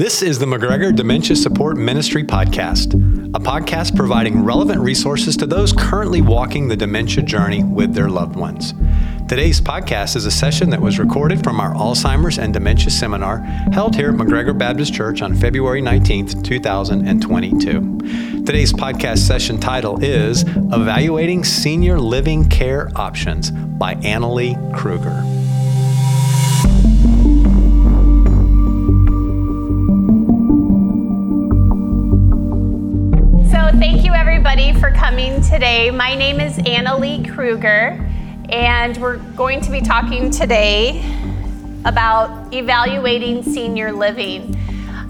This is the McGregor Dementia Support Ministry Podcast, a podcast providing relevant resources to those currently walking the dementia journey with their loved ones. Today's podcast is a session that was recorded from our Alzheimer's and Dementia Seminar held here at McGregor Baptist Church on February 19th, 2022. Today's podcast session title is Evaluating Senior Living Care Options by Annalee Kruger. For coming today. My name is Annalee Kruger, and we're going to be talking today about evaluating senior living.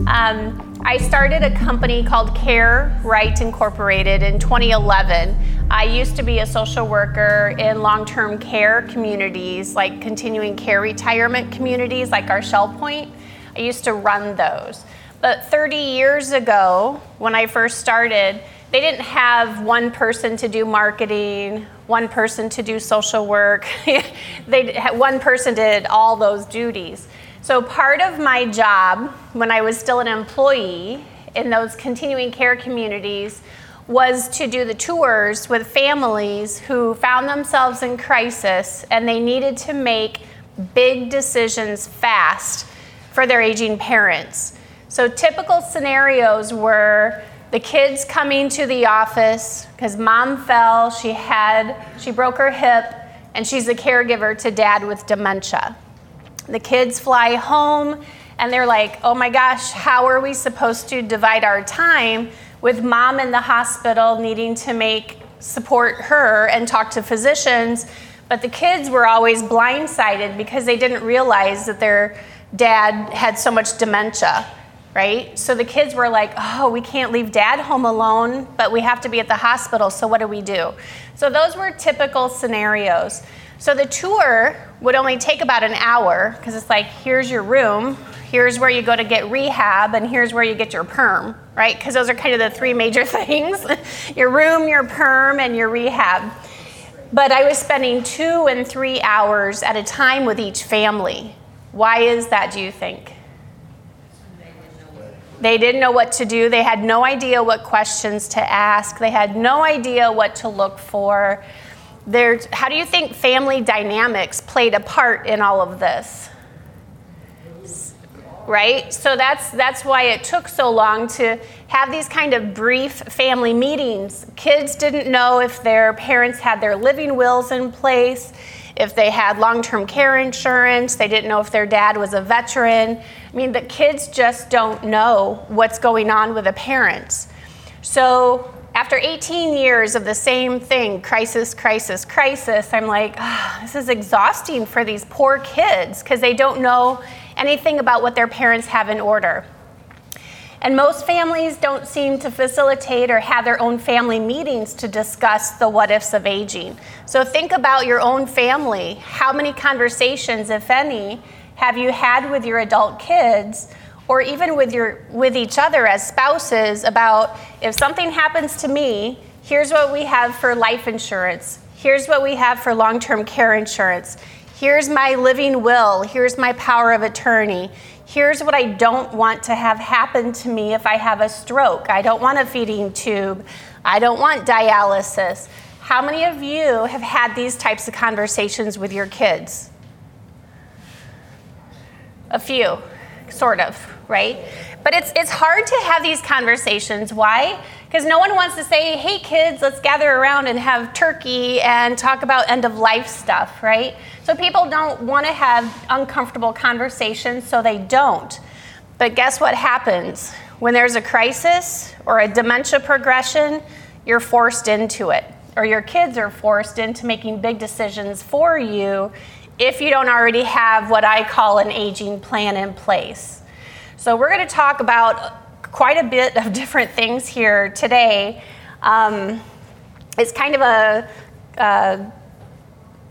I started a company called Care Right Incorporated in 2011. I used to be a social worker in long-term care communities, like continuing care retirement communities, like our Shell Point. I used to run those. But 30 years ago, when I first started, they didn't have one person to do marketing, one person to do social work. One person did all those duties. So part of my job when I was still an employee in those continuing care communities was to do the tours with families who found themselves in crisis and they needed to make big decisions fast for their aging parents. So typical scenarios were the kids coming to the office because mom fell, she broke her hip, and she's a caregiver to dad with dementia. The kids fly home, and they're like, oh my gosh, how are we supposed to divide our time with mom in the hospital needing to support her and talk to physicians? But the kids were always blindsided because they didn't realize that their dad had so much dementia. Right? So the kids were like, oh, we can't leave dad home alone, but we have to be at the hospital, so what do we do? So those were typical scenarios. So the tour would only take about an hour, because it's like, here's your room, here's where you go to get rehab, and here's where you get your perm, right? Because those are kind of the three major things, your room, your perm, and your rehab. But I was spending 2 and 3 hours at a time with each family. Why is that, do you think? They didn't know what to do. They had no idea what questions to ask. They had no idea what to look for. How do you think family dynamics played a part in all of this? Right? So that's why it took so long to have these kind of brief family meetings. Kids didn't know if their parents had their living wills in place, if they had long-term care insurance. They didn't know if their dad was a veteran. I mean, the kids just don't know what's going on with the parents. So after 18 years of the same thing, crisis, crisis, crisis, I'm like, oh, this is exhausting for these poor kids because they don't know anything about what their parents have in order. And most families don't seem to facilitate or have their own family meetings to discuss the what-ifs of aging. So think about your own family. How many conversations, if any, have you had with your adult kids or even with each other as spouses about, if something happens to me, here's what we have for life insurance. Here's what we have for long-term care insurance. Here's my living will. Here's my power of attorney. Here's what I don't want to have happen to me if I have a stroke. I don't want a feeding tube. I don't want dialysis. How many of you have had these types of conversations with your kids? A few, sort of, right? But it's hard to have these conversations. Why? Because no one wants to say, hey kids, let's gather around and have turkey and talk about end of life stuff, right? So people don't want to have uncomfortable conversations, so they don't. But guess what happens? When there's a crisis or a dementia progression, you're forced into it, or your kids are forced into making big decisions for you if you don't already have what I call an aging plan in place. So we're going to talk about quite a bit of different things here today. It's kind of a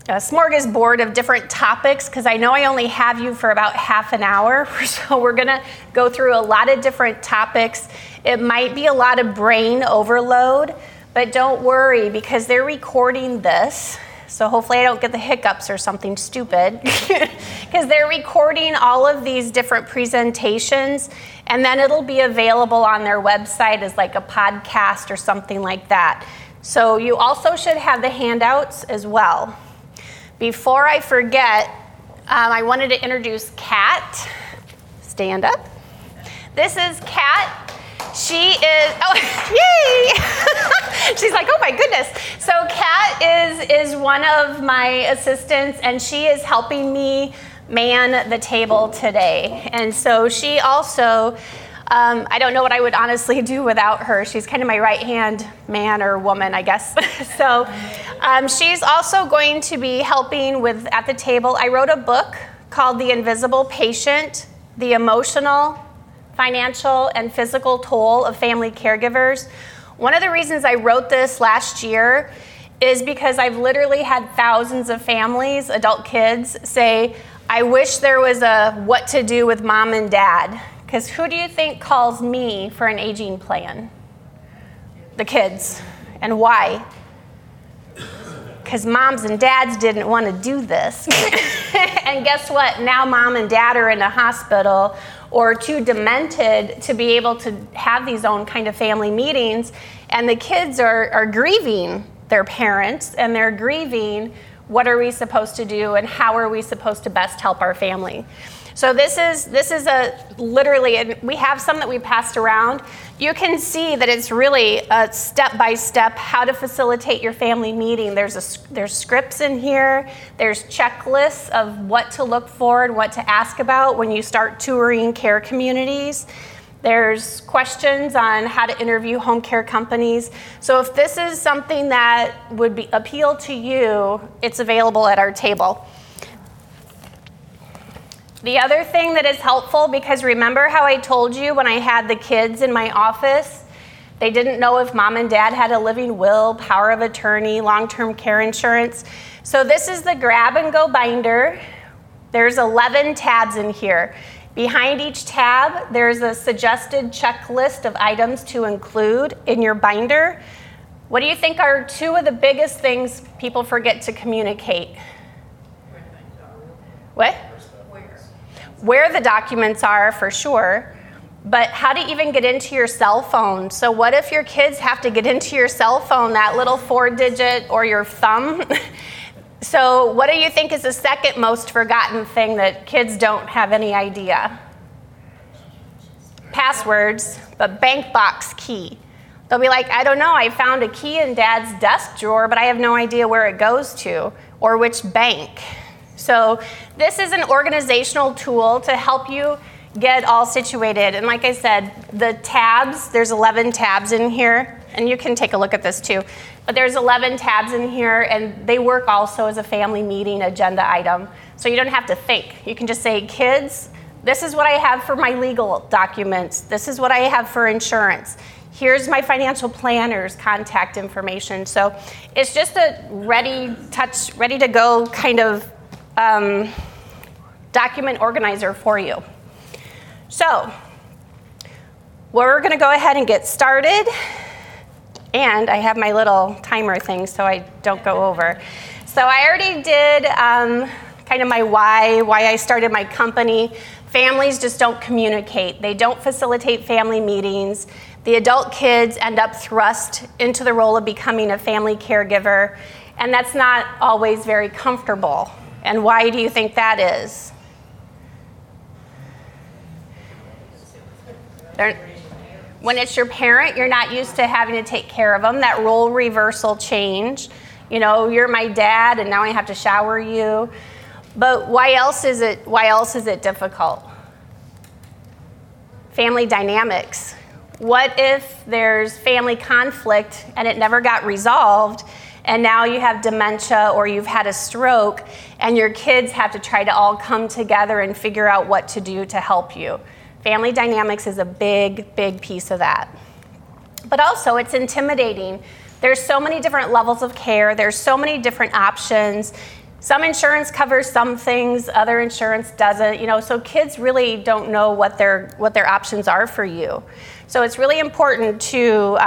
smorgasbord of different topics, because I know I only have you for about half an hour, so we're gonna go through a lot of different topics. It might be a lot of brain overload, but don't worry, because they're recording this, so hopefully I don't get the hiccups or something stupid, because they're recording all of these different presentations, And then it'll be available on their website as like a podcast or something like that. So you also should have the handouts as well. Before I forget, I wanted to introduce Kat. Stand up. This is Kat. She is, oh, yay! She's like, oh my goodness. So Kat is one of my assistants, and she is helping me man the table today. And so she also, I don't know what I would honestly do without her. She's kind of my right hand man or woman, I guess. So she's also going to be helping with at the table. I wrote a book called The Invisible Patient, The Emotional, Financial, and Physical Toll of Family Caregivers. One of the reasons I wrote this last year is because I've literally had thousands of families, adult kids, say, I wish there was a what to do with mom and dad, because who do you think calls me for an aging plan? The kids. And why? Because moms and dads didn't want to do this. And guess what? Now mom and dad are in a hospital or too demented to be able to have these own kind of family meetings, and the kids are grieving their parents, and they're grieving what are we supposed to do and how are we supposed to best help our family? So this is a literally, and we have some that we passed around. You can see that it's really a step-by-step how to facilitate your family meeting. There's scripts in here. There's checklists of what to look for and what to ask about when you start touring care communities. There's questions on how to interview home care companies. So if this is something that would be appeal to you, it's available at our table. The other thing that is helpful, because remember how I told you when I had the kids in my office, they didn't know if mom and dad had a living will, power of attorney, long-term care insurance. So this is the grab and go binder. There's 11 tabs in here. Behind each tab, there's a suggested checklist of items to include in your binder. What do you think are two of the biggest things people forget to communicate? What? Where the documents are, for sure, but how to even get into your cell phone. So what if your kids have to get into your cell phone, that little 4-digit or your thumb? So what do you think is the second most forgotten thing that kids don't have any idea? Passwords, but bank box key. They'll be like, I don't know, I found a key in dad's desk drawer, but I have no idea where it goes to or which bank. So this is an organizational tool to help you get all situated. And like I said, the tabs, there's 11 tabs in here. And you can take a look at this too. But there's 11 tabs in here, and they work also as a family meeting agenda item. So you don't have to think. You can just say, kids, this is what I have for my legal documents. This is what I have for insurance. Here's my financial planner's contact information. So it's just a ready touch, ready to go kind of document organizer for you. So we're going to go ahead and get started. And I have my little timer thing so I don't go over. So I already did kind of my why I started my company. Families just don't communicate. They don't facilitate family meetings. The adult kids end up thrust into the role of becoming a family caregiver, and that's not always very comfortable. And why do you think that is? When it's your parent, you're not used to having to take care of them. That role reversal change. You know, you're my dad and now I have to shower you. But why else is it difficult? Family dynamics. What if there's family conflict and it never got resolved, and now you have dementia or you've had a stroke and your kids have to try to all come together and figure out what to do to help you? Family dynamics is a big, big piece of that. But also, it's intimidating. There's so many different levels of care. There's so many different options. Some insurance covers some things, other insurance doesn't. You know, so kids really don't know what their options are for you. So it's really important to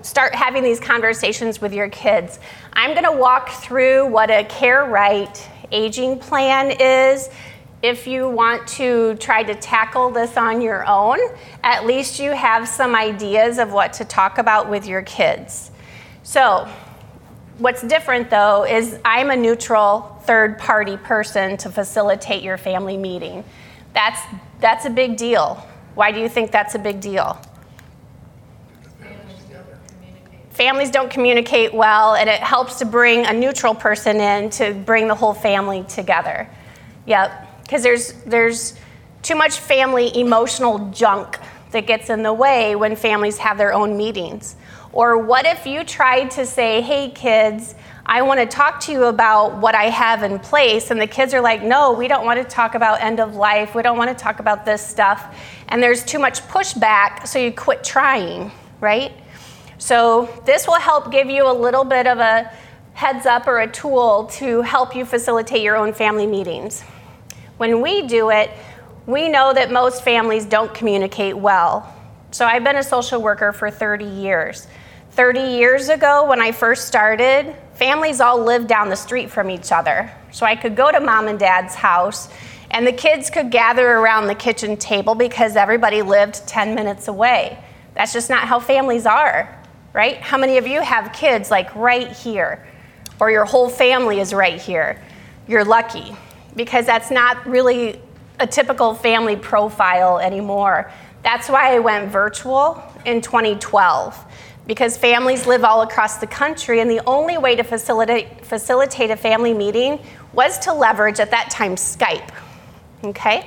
start having these conversations with your kids. I'm going to walk through what a Care Right aging plan is. If you want to try to tackle this on your own, at least you have some ideas of what to talk about with your kids. So what's different, though, is I'm a neutral third-party person to facilitate your family meeting. That's a big deal. Why do you think that's a big deal? Families don't communicate well, and it helps to bring a neutral person in to bring the whole family together. Yep, because there's too much family emotional junk that gets in the way when families have their own meetings. Or what if you tried to say, hey, kids, I want to talk to you about what I have in place, and the kids are like, no, we don't want to talk about end of life, we don't want to talk about this stuff, and there's too much pushback, so you quit trying, right? So this will help give you a little bit of a heads up or a tool to help you facilitate your own family meetings. When we do it, we know that most families don't communicate well. So I've been a social worker for 30 years. 30 years ago, when I first started, families all lived down the street from each other. So I could go to mom and dad's house, and the kids could gather around the kitchen table because everybody lived 10 minutes away. That's just not how families are, right? How many of you have kids like right here, or your whole family is right here? You're lucky, because that's not really a typical family profile anymore. That's why I went virtual in 2012, because families live all across the country, and the only way to facilitate a family meeting was to leverage, at that time, Skype, okay?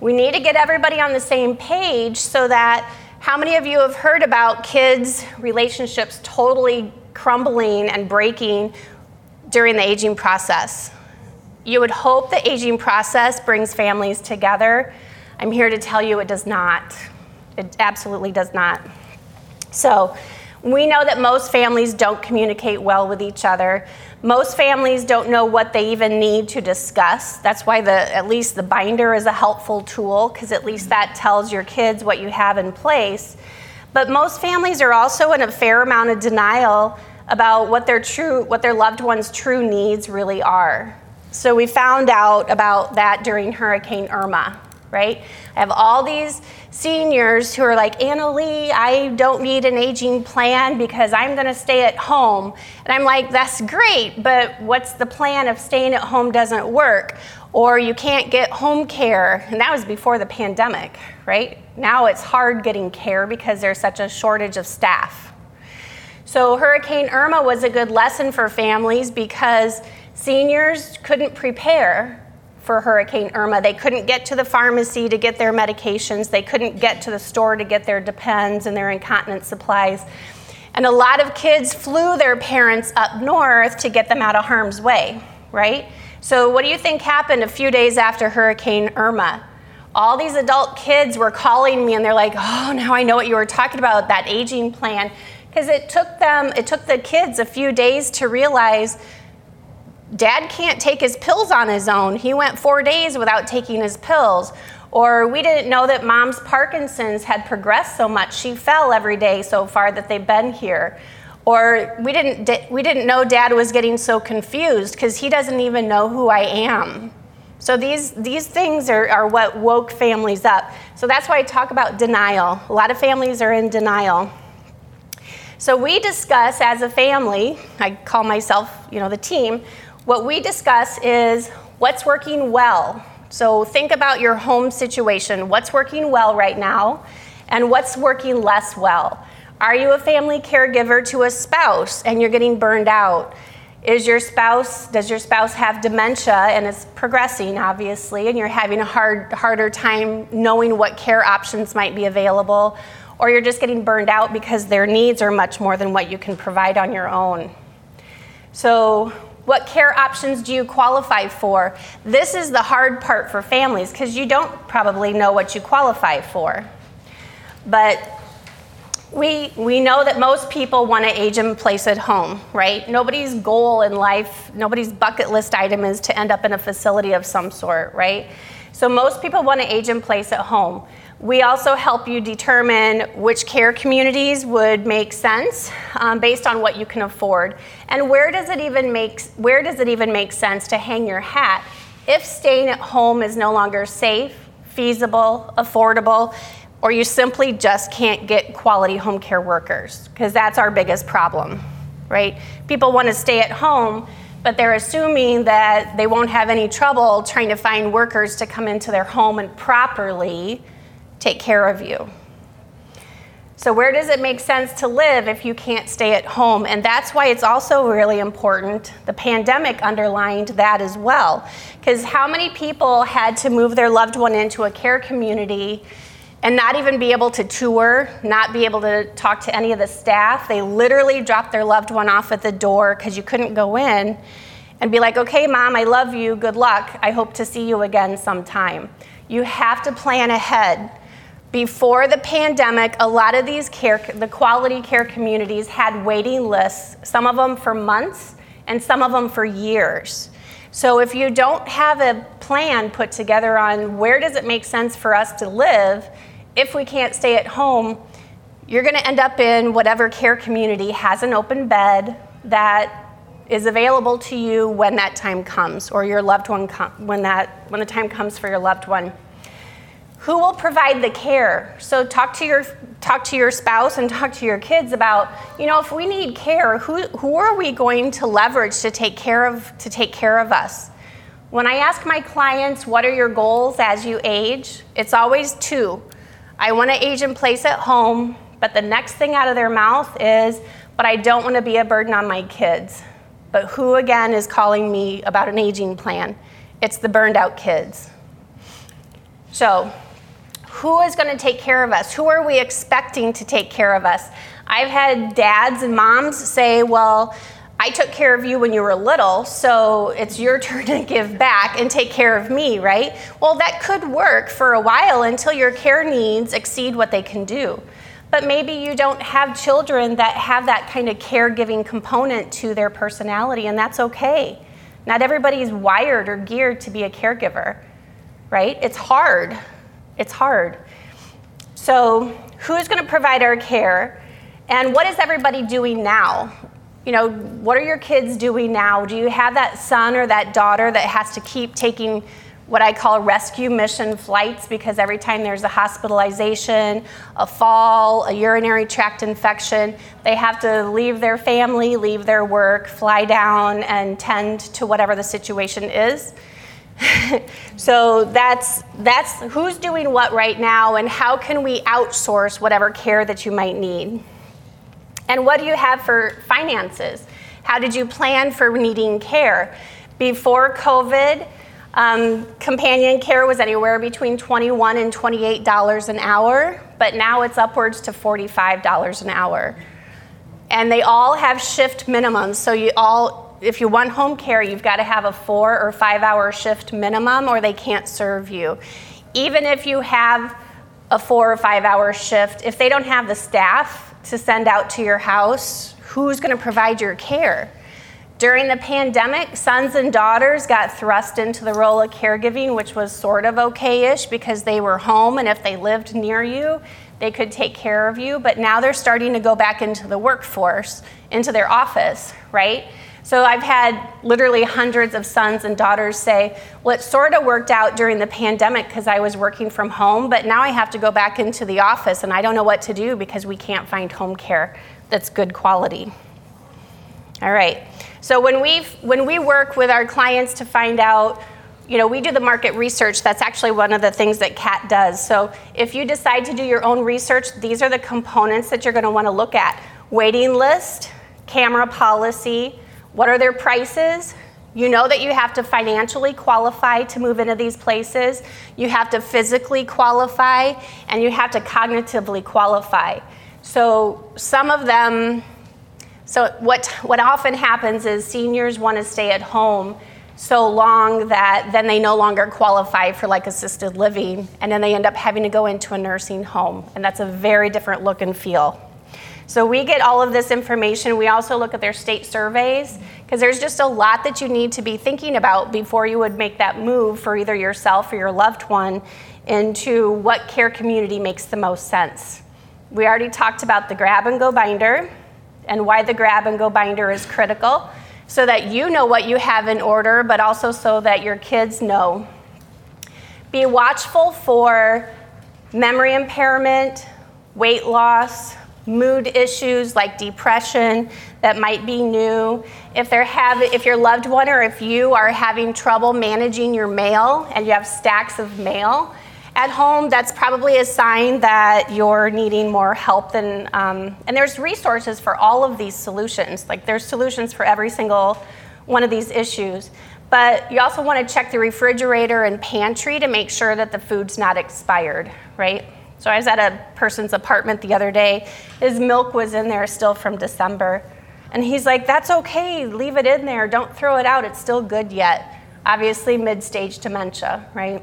We need to get everybody on the same page so that, how many of you have heard about kids' relationships totally crumbling and breaking during the aging process? You would hope the aging process brings families together. I'm here to tell you it does not. It absolutely does not. So we know that most families don't communicate well with each other. Most families don't know what they even need to discuss. That's why at least the binder is a helpful tool, because at least that tells your kids what you have in place. But most families are also in a fair amount of denial about what their loved one's true needs really are. So we found out about that during Hurricane Irma. Right? I have all these seniors who are like, Annalee, I don't need an aging plan because I'm going to stay at home. And I'm like, that's great, but what's the plan if staying at home doesn't work? Or you can't get home care. And that was before the pandemic, right? Now it's hard getting care because there's such a shortage of staff. So Hurricane Irma was a good lesson for families because seniors couldn't prepare for Hurricane Irma. They couldn't get to the pharmacy to get their medications. They couldn't get to the store to get their Depends and their incontinence supplies. And a lot of kids flew their parents up north to get them out of harm's way, right? So what do you think happened a few days after Hurricane Irma? All these adult kids were calling me and they're like, oh, now I know what you were talking about, that aging plan. Because it took the kids a few days to realize Dad can't take his pills on his own. He went 4 days without taking his pills. Or we didn't know that Mom's Parkinson's had progressed so much. She fell every day so far that they've been here. Or we didn't know Dad was getting so confused because he doesn't even know who I am. So these things are what woke families up. So that's why I talk about denial. A lot of families are in denial. So we discuss as a family, I call myself, the team. What we discuss is what's working well. So think about your home situation. What's working well right now and what's working less well? Are you a family caregiver to a spouse and you're getting burned out? Does your spouse have dementia and it's progressing, obviously, and you're having a harder time knowing what care options might be available, or you're just getting burned out because their needs are much more than what you can provide on your own? So what care options do you qualify for? This is the hard part for families because you don't probably know what you qualify for. But we know that most people want to age in place at home, right? Nobody's goal in life, nobody's bucket list item is to end up in a facility of some sort, right? So most people want to age in place at home. We also help you determine which care communities would make sense based on what you can afford, and where does it even make sense to hang your hat If staying at home is no longer safe, feasible, affordable, or you simply just can't get quality home care workers, because that's our biggest problem, right? People want to stay at home, but they're assuming that they won't have any trouble trying to find workers to come into their home and properly take care of you. So where does it make sense to live if you can't stay at home? And that's why it's also really important. The pandemic underlined that as well, because how many people had to move their loved one into a care community and not even be able to tour, not be able to talk to any of the staff? They literally dropped their loved one off at the door because you couldn't go in and be like, okay, mom, I love you, good luck. I hope to see you again sometime. You have to plan ahead. Before the pandemic, a lot of these the quality care communities had waiting lists, some of them for months and some of them for years. So if you don't have a plan put together on where does it make sense for us to live if we can't stay at home, you're gonna end up in whatever care community has an open bed that is available to you when that time comes, or your loved one when the time comes for your loved one. Who will provide the care? So talk to your spouse and talk to your kids about, you know, if we need care, who are we going to leverage to take care of us? When I ask my clients, what are your goals as you age? It's always two. I want to age in place at home, but the next thing out of their mouth is, but I don't want to be a burden on my kids. But who again is calling me about an aging plan? It's the burned out kids. So, who is going to take care of us? Who are we expecting to take care of us? I've had dads and moms say, well, I took care of you when you were little, so it's your turn to give back and take care of me, right? Well, that could work for a while until your care needs exceed what they can do. But maybe you don't have children that have that kind of caregiving component to their personality, and that's okay. Not everybody's wired or geared to be a caregiver. Right? It's hard. So who's going to provide our care? And what is everybody doing now? You know, what are your kids doing now? Do you have that son or that daughter that has to keep taking what I call rescue mission flights because every time there's a hospitalization, a fall, a urinary tract infection, they have to leave their family, leave their work, fly down and tend to whatever the situation is? So that's who's doing what right now, and how can we outsource whatever care that you might need? And what do you have for finances? How did you plan for needing care? Before COVID, companion care was anywhere between $21 and $28 an hour, but now it's upwards to $45 an hour. And they all have shift minimums, so if you want home care, you've got to have a 4 or 5 hour shift minimum, or they can't serve you. Even if you have a 4 or 5 hour shift, if they don't have the staff to send out to your house, who's going to provide your care? During the pandemic, sons and daughters got thrust into the role of caregiving, which was sort of okay-ish because they were home, and if they lived near you, they could take care of you. But now they're starting to go back into the workforce, into their office, right? So I've had literally hundreds of sons and daughters say, well, it sort of worked out during the pandemic because I was working from home, but now I have to go back into the office and I don't know what to do because we can't find home care that's good quality. All right, so when we work with our clients to find out, you know, we do the market research. That's actually one of the things that CAT does. So if you decide to do your own research, these are the components that you're gonna wanna look at. Waiting list, camera policy, what are their prices? You know that you have to financially qualify to move into these places. You have to physically qualify, and you have to cognitively qualify. So some of them, what often happens is seniors want to stay at home so long that then they no longer qualify for like assisted living, and then they end up having to go into a nursing home, and that's a very different look and feel. So we get all of this information. We also look at their state surveys, because there's just a lot that you need to be thinking about before you would make that move for either yourself or your loved one into what care community makes the most sense. We already talked about the grab and go binder and why the grab and go binder is critical. so that you know what you have in order, but also so that your kids know. Be watchful for memory impairment, weight loss, mood issues like depression that might be new. If your loved one or if you are having trouble managing your mail and you have stacks of mail at home, that's probably a sign that you're needing more help than, and there's resources for all of these solutions. Like there's solutions for every single one of these issues. But you also want to check the refrigerator and pantry to make sure that the food's not expired, right? So I was at a person's apartment the other day. His milk was in there still from December. And he's like, that's okay, leave it in there. Don't throw it out, it's still good yet. Obviously mid-stage dementia, right?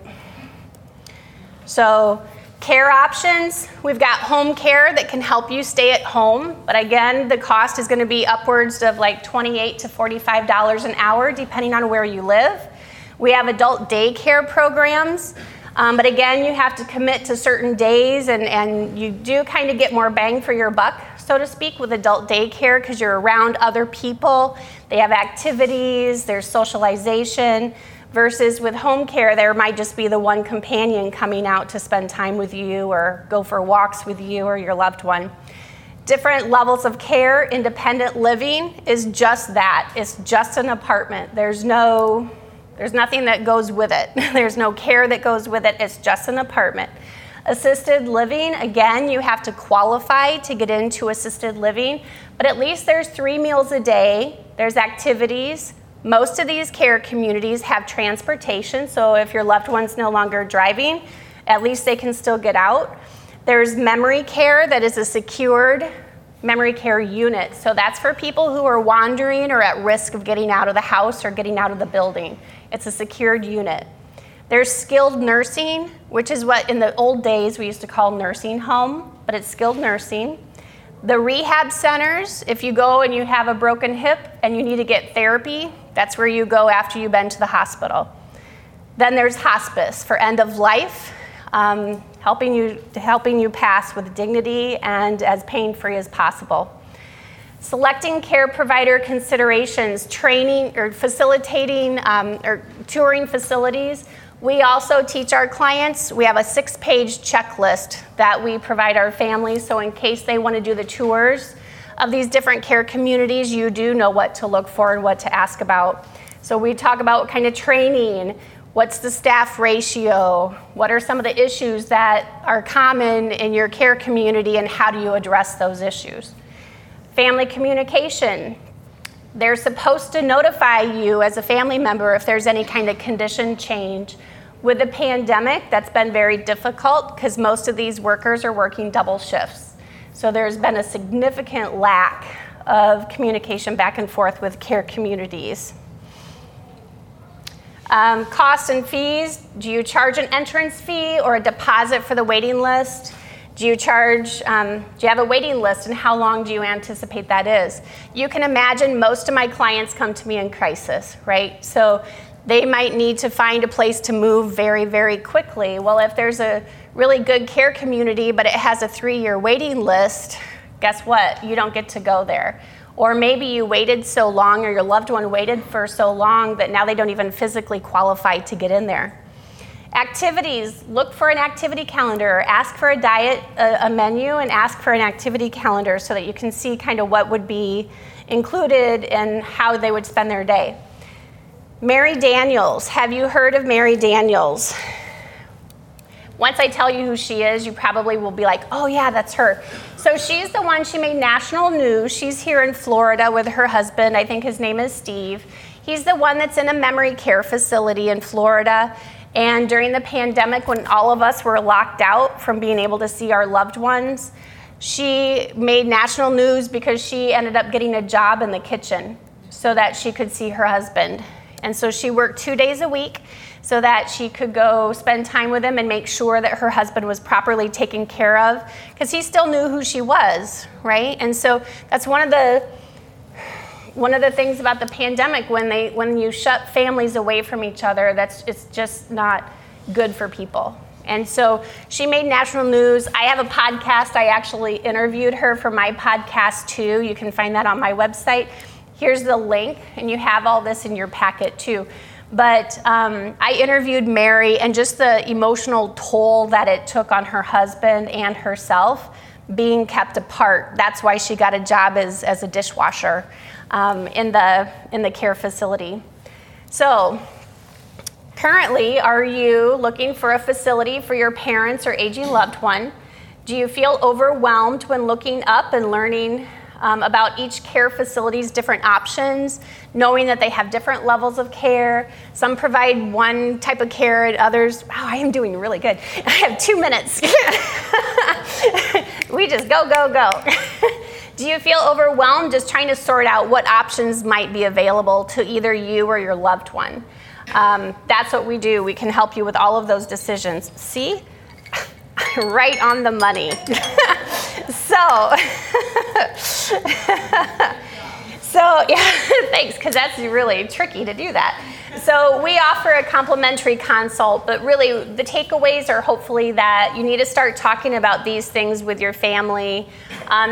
So care options, we've got home care that can help you stay at home. But again, the cost is going to be upwards of like $28 to $45 an hour, depending on where you live. We have adult daycare programs. But again, you have to commit to certain days, and you do kind of get more bang for your buck, so to speak, with adult daycare because you're around other people. They have activities, there's socialization. Versus with home care, there might just be the one companion coming out to spend time with you or go for walks with you or your loved one. Different levels of care. Independent living is just that. It's just an apartment. There's nothing that goes with it. There's no care that goes with it. It's just an apartment. Assisted living, again, you have to qualify to get into assisted living, but at least there's 3 meals a day. There's activities. Most of these care communities have transportation, so if your loved one's no longer driving, at least they can still get out. There's memory care that is a secured memory care unit. So that's for people who are wandering or at risk of getting out of the house or getting out of the building. It's a secured unit. There's skilled nursing, which is what in the old days we used to call nursing home, but it's skilled nursing. The rehab centers, if you go and you have a broken hip and you need to get therapy, that's where you go after you've been to the hospital. Then there's hospice for end of life, helping you pass with dignity and as pain-free as possible. Selecting care provider considerations, training or facilitating or touring facilities. We also teach our clients, we have a 6-page checklist that we provide our families, so in case they want to do the tours of these different care communities, you do know what to look for and what to ask about. So we talk about what kind of training, what's the staff ratio, what are some of the issues that are common in your care community, and how do you address those issues. Family communication. They're supposed to notify you as a family member if there's any kind of condition change. With the pandemic, that's been very difficult because most of these workers are working double shifts. So there's been a significant lack of communication back and forth with care communities. Costs and fees. Do you charge an entrance fee or a deposit for the waiting list? Do you have a waiting list, and how long do you anticipate that is? You can imagine most of my clients come to me in crisis, right? So they might need to find a place to move very, very quickly. Well, if there's a really good care community, but it has a 3-year waiting list, guess what? You don't get to go there. Or maybe you waited so long, or your loved one waited for so long that now they don't even physically qualify to get in there. Activities, look for an activity calendar, ask for a diet, a menu, and ask for an activity calendar so that you can see kind of what would be included and how they would spend their day. Mary Daniels, have you heard of Mary Daniels? Once I tell you who she is, you probably will be like, oh yeah, that's her. So she's the one, she made national news. She's here in Florida with her husband, I think his name is Steve. He's the one that's in a memory care facility in Florida. And during the pandemic, when all of us were locked out from being able to see our loved ones, she made national news because she ended up getting a job in the kitchen so that she could see her husband. And so she worked 2 days a week so that she could go spend time with him and make sure that her husband was properly taken care of, because he still knew who she was, right? And so that's one of the things about the pandemic, when you shut families away from each other, it's just not good for people. And so she made national news. I have a podcast. I actually interviewed her for my podcast too. You can find that on my website. Here's the link, and you have all this in your packet too. But I interviewed Mary, and just the emotional toll that it took on her husband and herself being kept apart. That's why she got a job as a dishwasher in the care facility. So currently, are you looking for a facility for your parents or aging loved one? Do you feel overwhelmed when looking up and learning about each care facility's different options, knowing that they have different levels of care? Some provide one type of care and others, wow, I am doing really good. I have 2 minutes. We just go, go, go. Do you feel overwhelmed just trying to sort out what options might be available to either you or your loved one? That's what we do. We can help you with all of those decisions. See? Right on the money. So yeah, thanks, because that's really tricky to do that. So we offer a complimentary consult, but really the takeaways are hopefully that you need to start talking about these things with your family.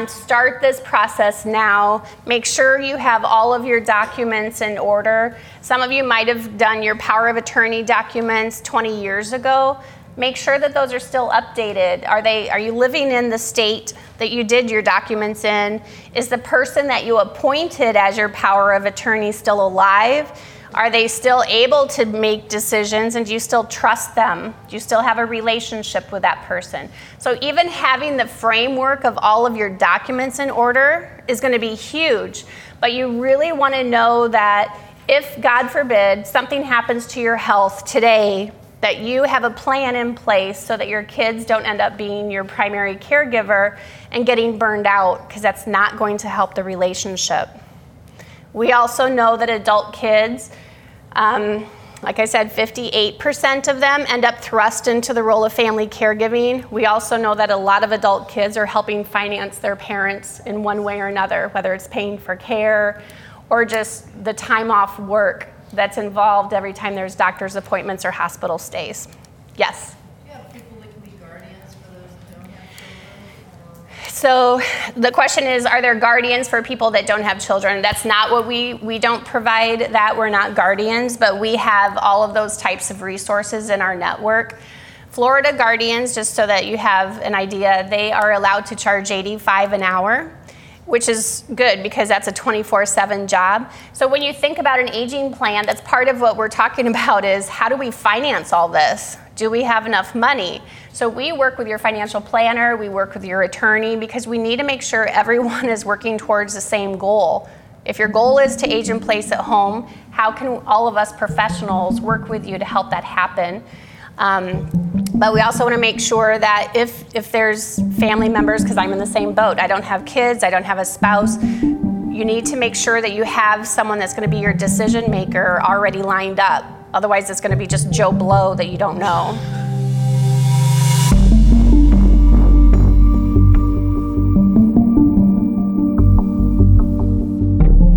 Start this process now. Make sure you have all of your documents in order. Some of you might have done your power of attorney documents 20 years ago. Make sure that those are still updated. Are you living in the state that you did your documents in? Is the person that you appointed as your power of attorney still alive? Are they still able to make decisions, and do you still trust them? Do you still have a relationship with that person? So even having the framework of all of your documents in order is going to be huge, but you really want to know that if, God forbid, something happens to your health today, that you have a plan in place so that your kids don't end up being your primary caregiver and getting burned out, because that's not going to help the relationship. We also know that adult kids, like I said, 58% of them end up thrust into the role of family caregiving. We also know that a lot of adult kids are helping finance their parents in one way or another, whether it's paying for care or just the time off work that's involved every time there's doctor's appointments or hospital stays. Yes? Do you have people that can be guardians for those that don't have children? So the question is, are there guardians for people that don't have children? That's not what we don't provide that. We're not guardians, but we have all of those types of resources in our network. Florida Guardians, just so that you have an idea, they are allowed to charge $85 an hour, which is good because that's a 24/7 job. So when you think about an aging plan, that's part of what we're talking about is how do we finance all this? Do we have enough money? So we work with your financial planner, we work with your attorney, because we need to make sure everyone is working towards the same goal. If your goal is to age in place at home, how can all of us professionals work with you to help that happen? But we also want to make sure that if there's family members, because I'm in the same boat, I don't have kids, I don't have a spouse, you need to make sure that you have someone that's going to be your decision maker already lined up. Otherwise, it's going to be just Joe Blow that you don't know.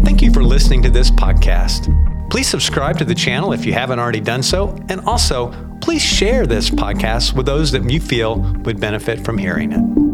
Thank you for listening to this podcast. Please subscribe to the channel if you haven't already done so, and also please share this podcast with those that you feel would benefit from hearing it.